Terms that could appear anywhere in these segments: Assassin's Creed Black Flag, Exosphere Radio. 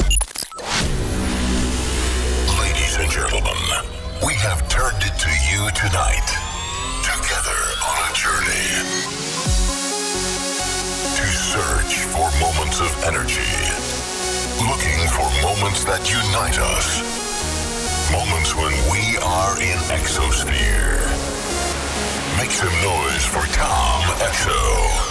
Ladies and gentlemen, we have turned it to you tonight, together on a journey to search for moments of energy, looking for moments that unite us, moments when we are in Exosphere. Make some noise for Tom Exo.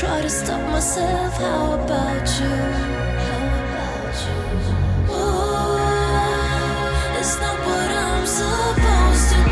try to stop myself. How about you? How about you? Ooh, it's not what I'm supposed to do.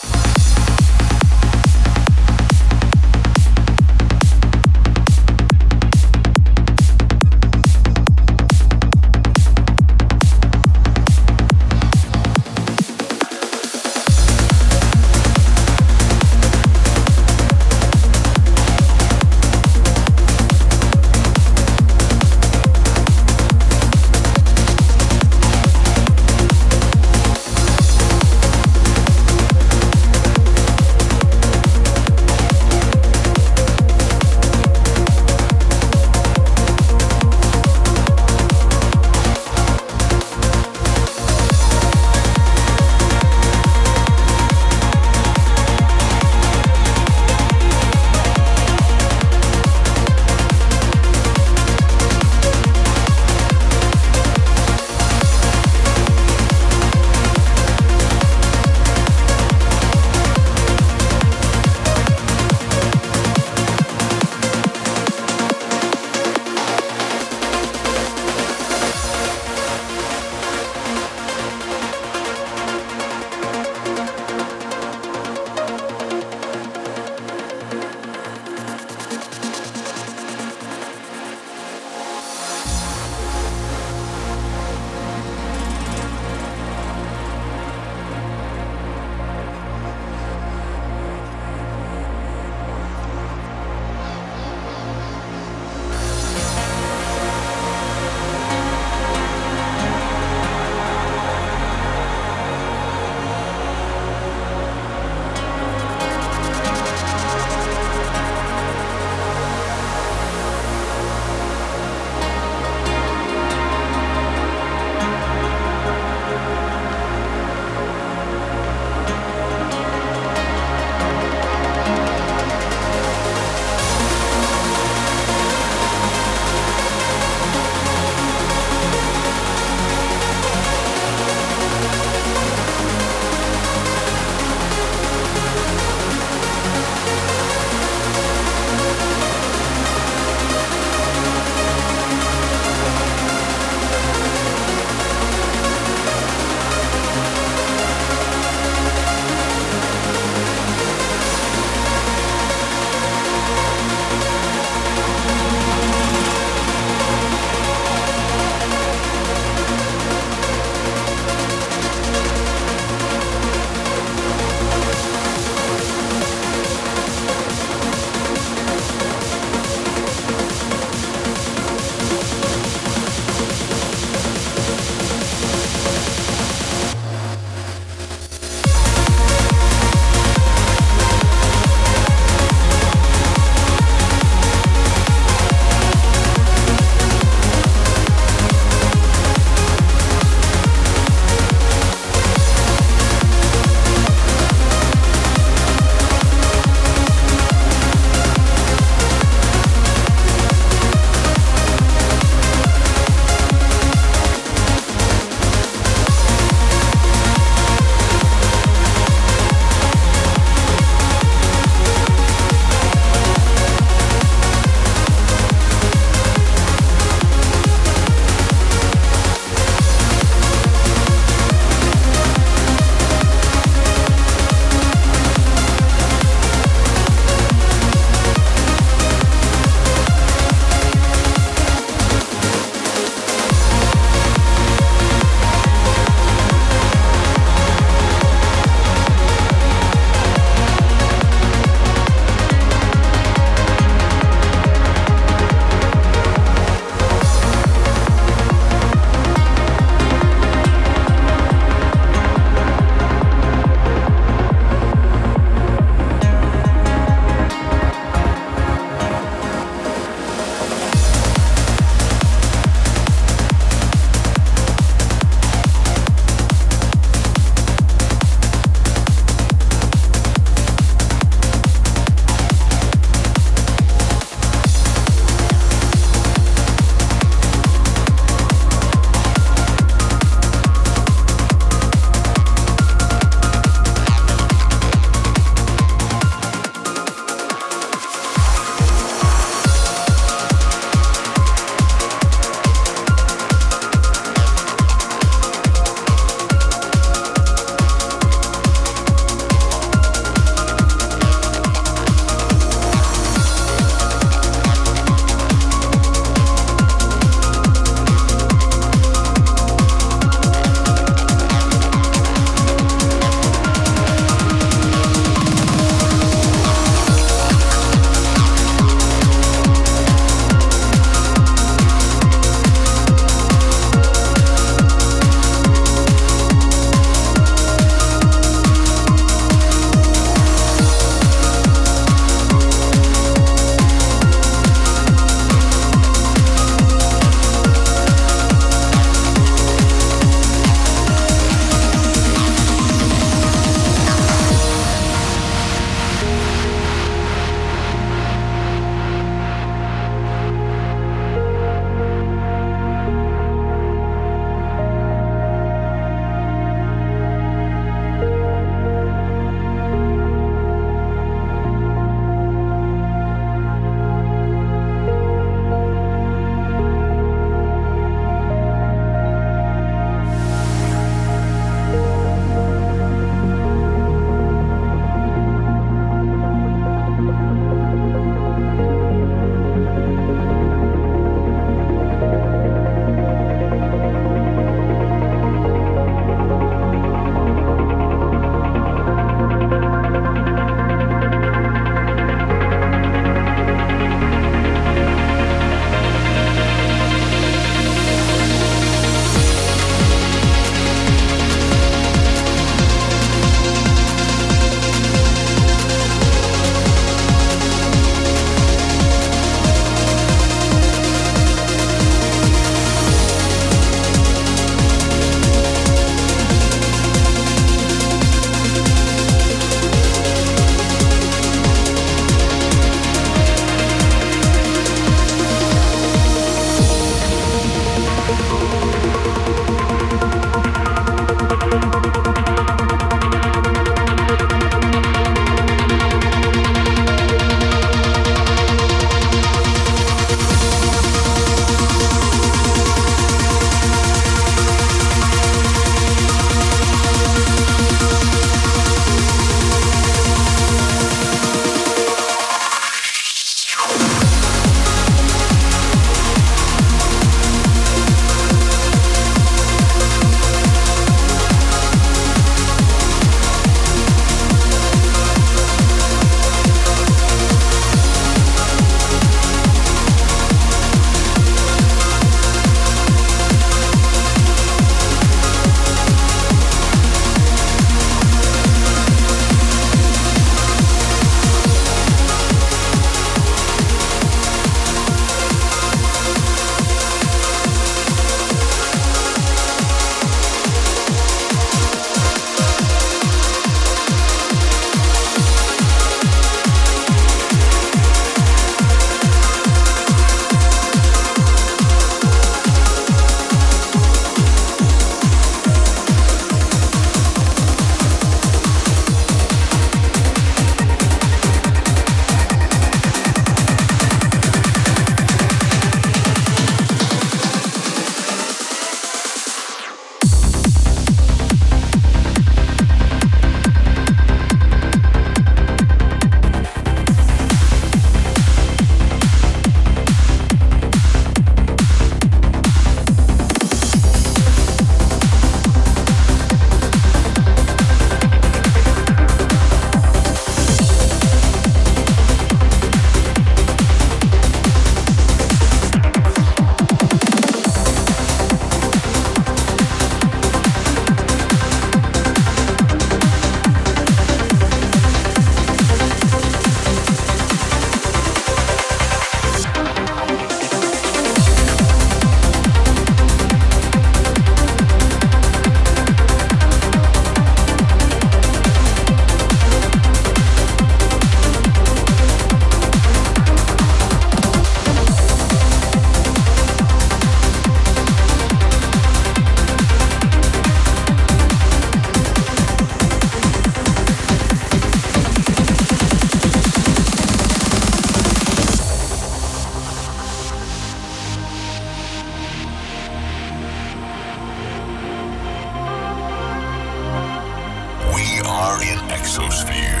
Exosphere.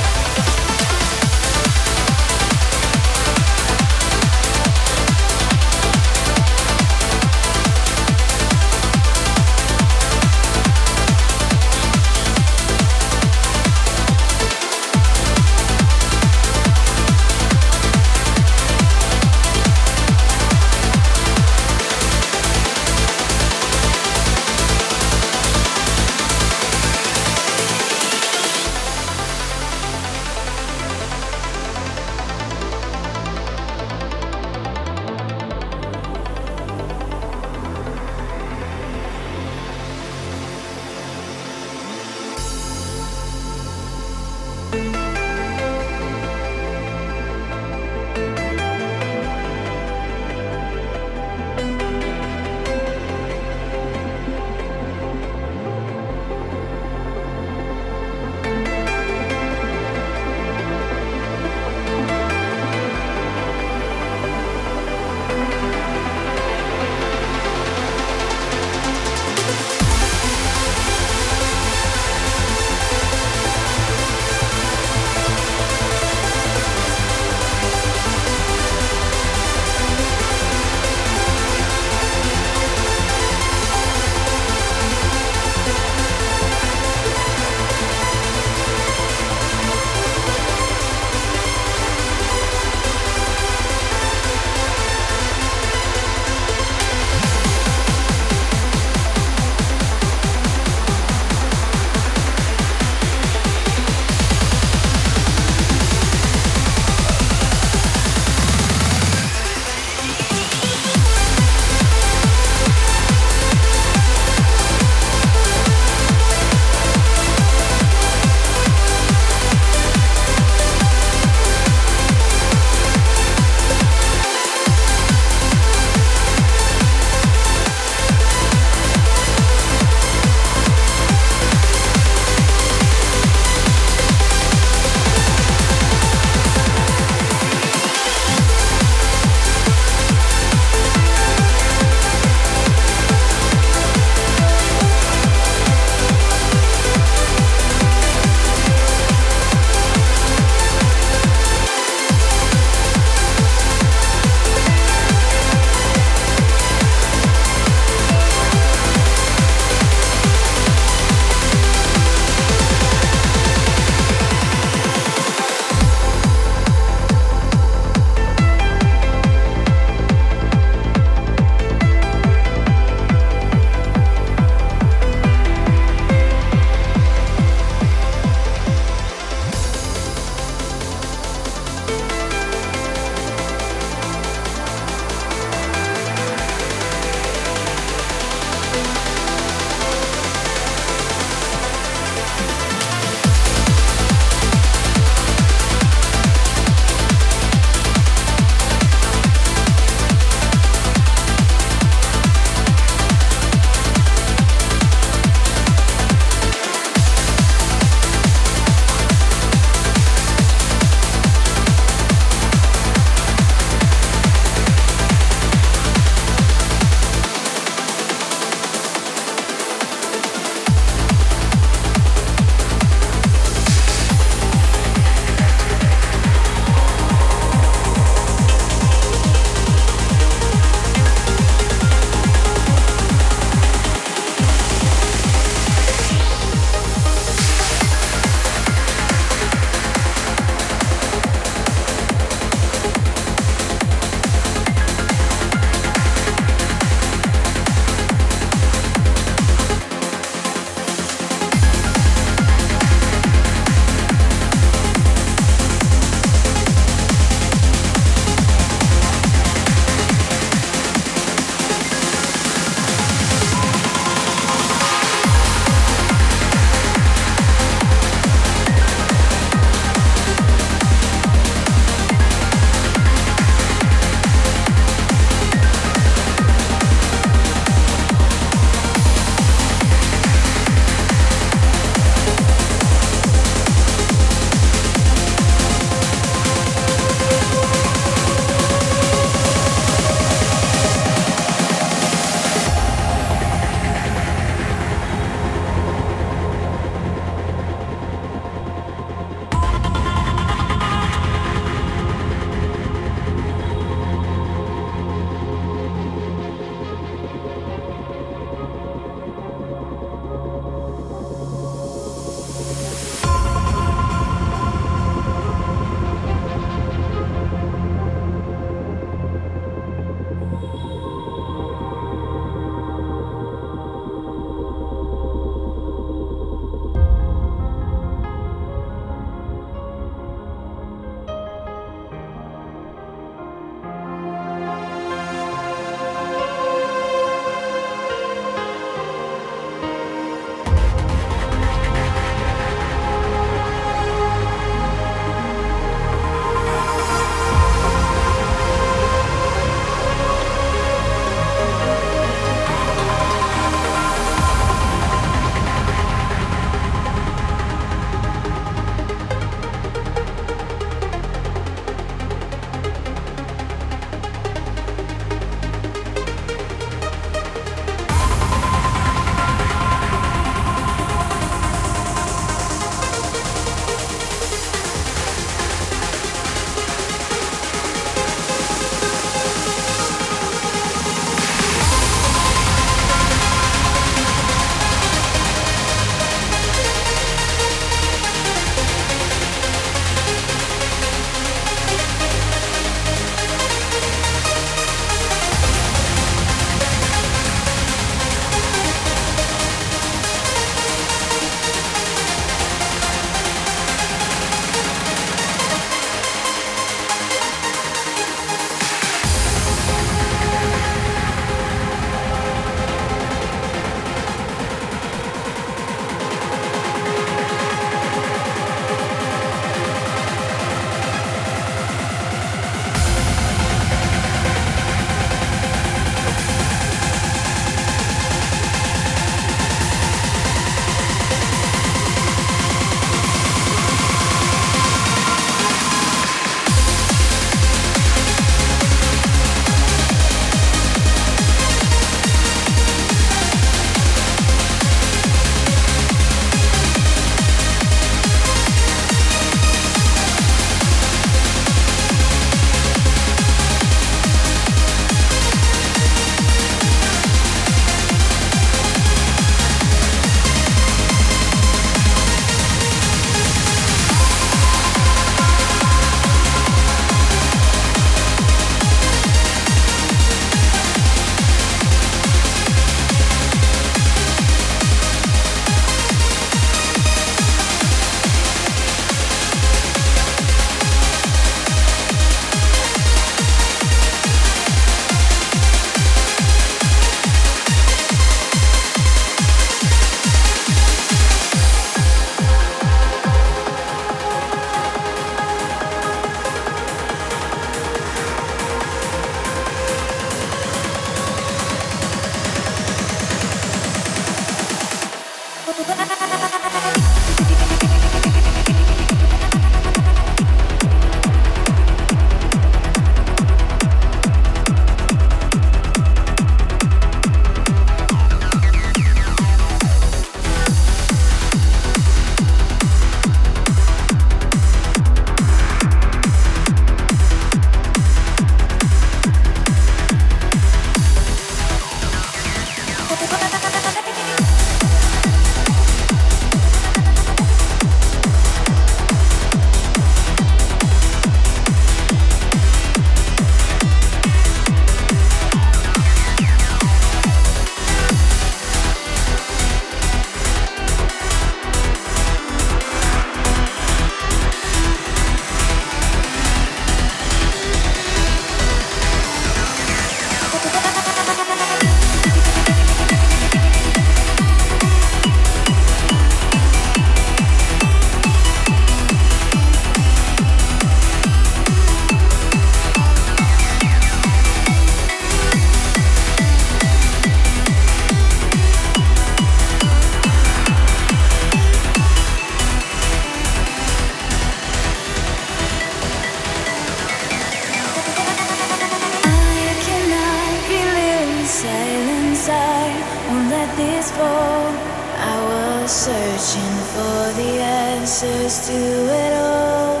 searching for the answers to it all.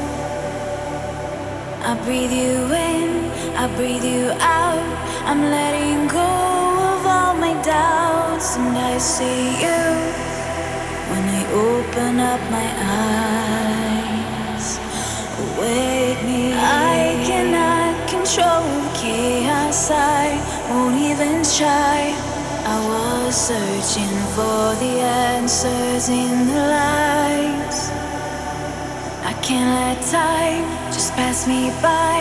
I breathe you in, I breathe you out. I'm letting go of all my doubts, and I see you when I open up my eyes. Awake me. I cannot control the chaos, I won't even try. I was searching for the answers in the lies. I can't let time just pass me by.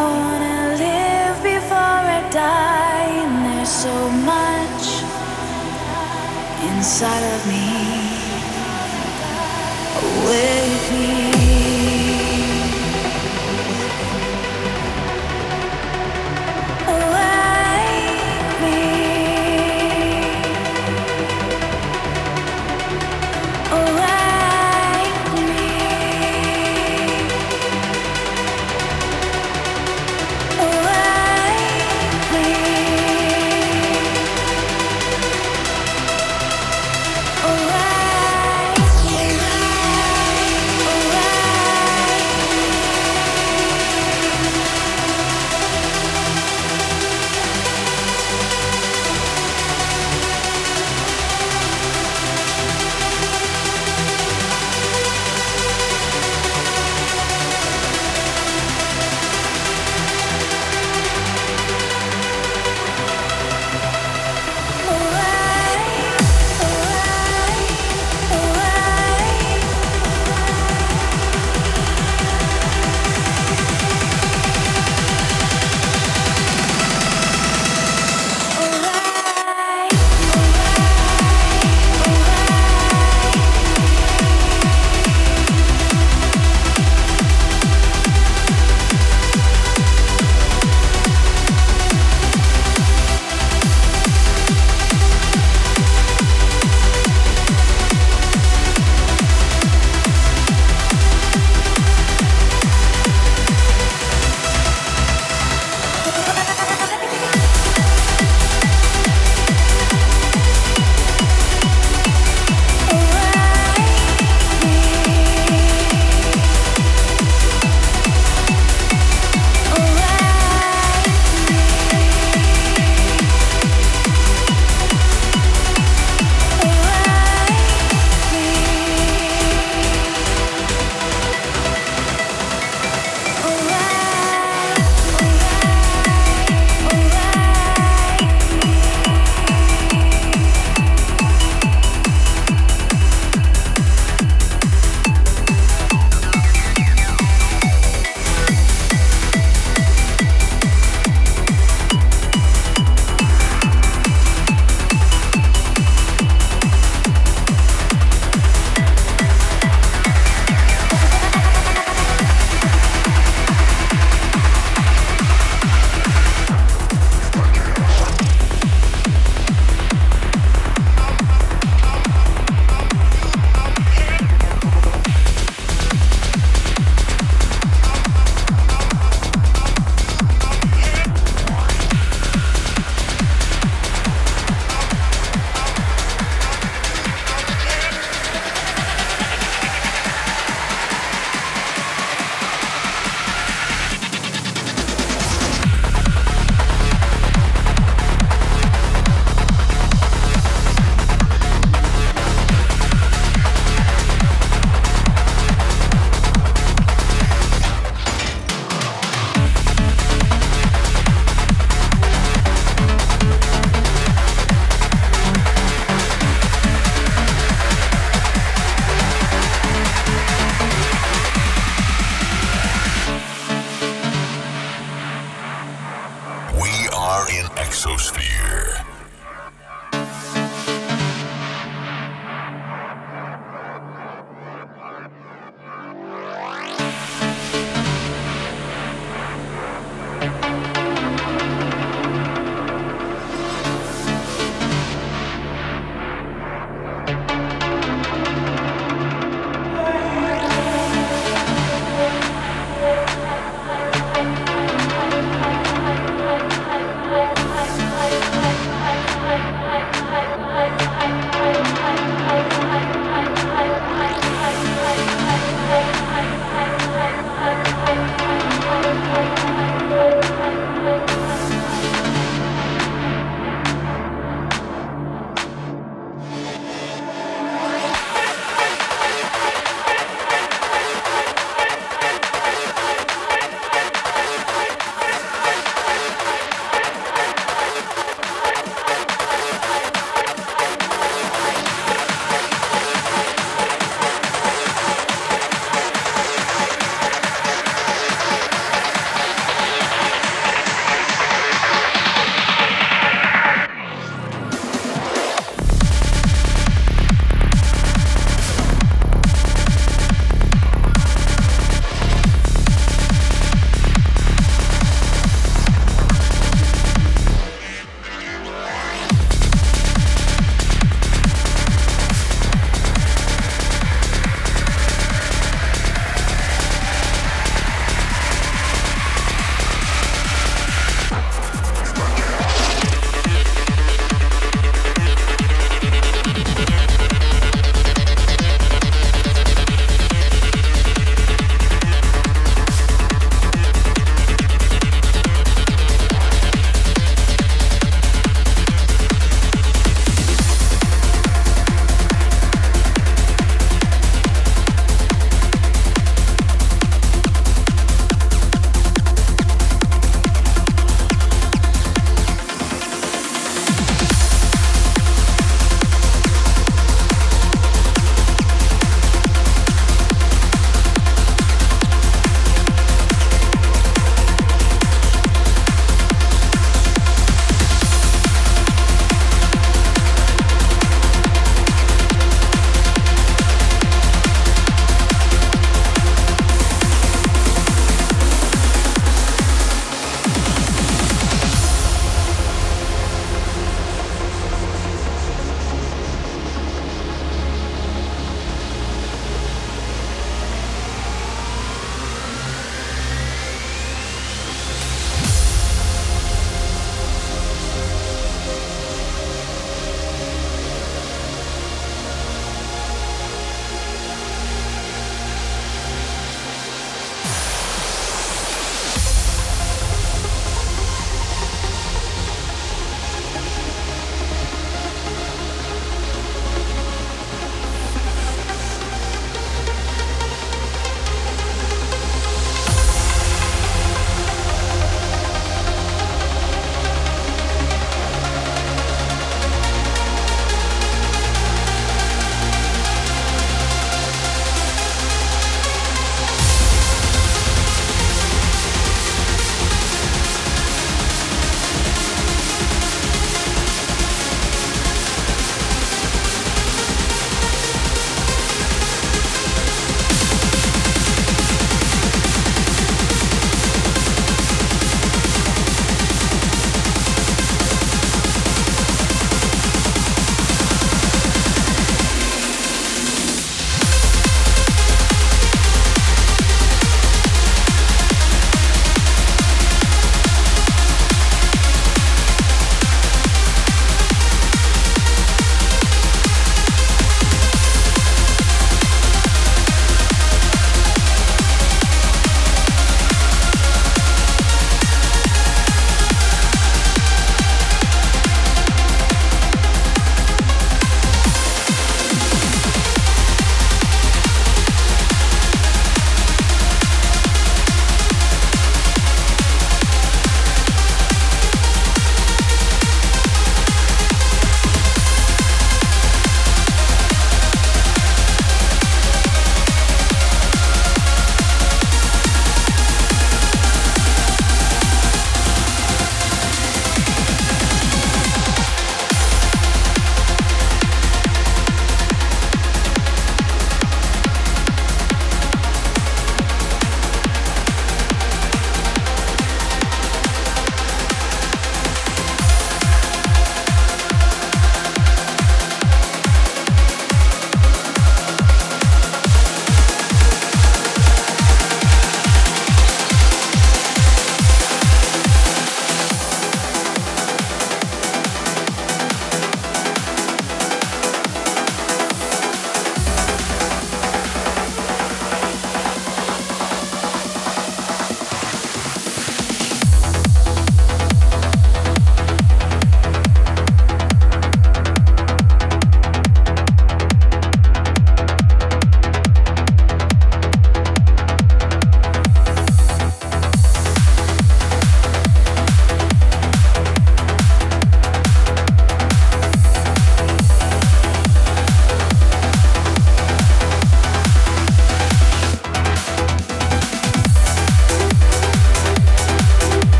I wanna live before I die, and there's so much inside of me. Awake me.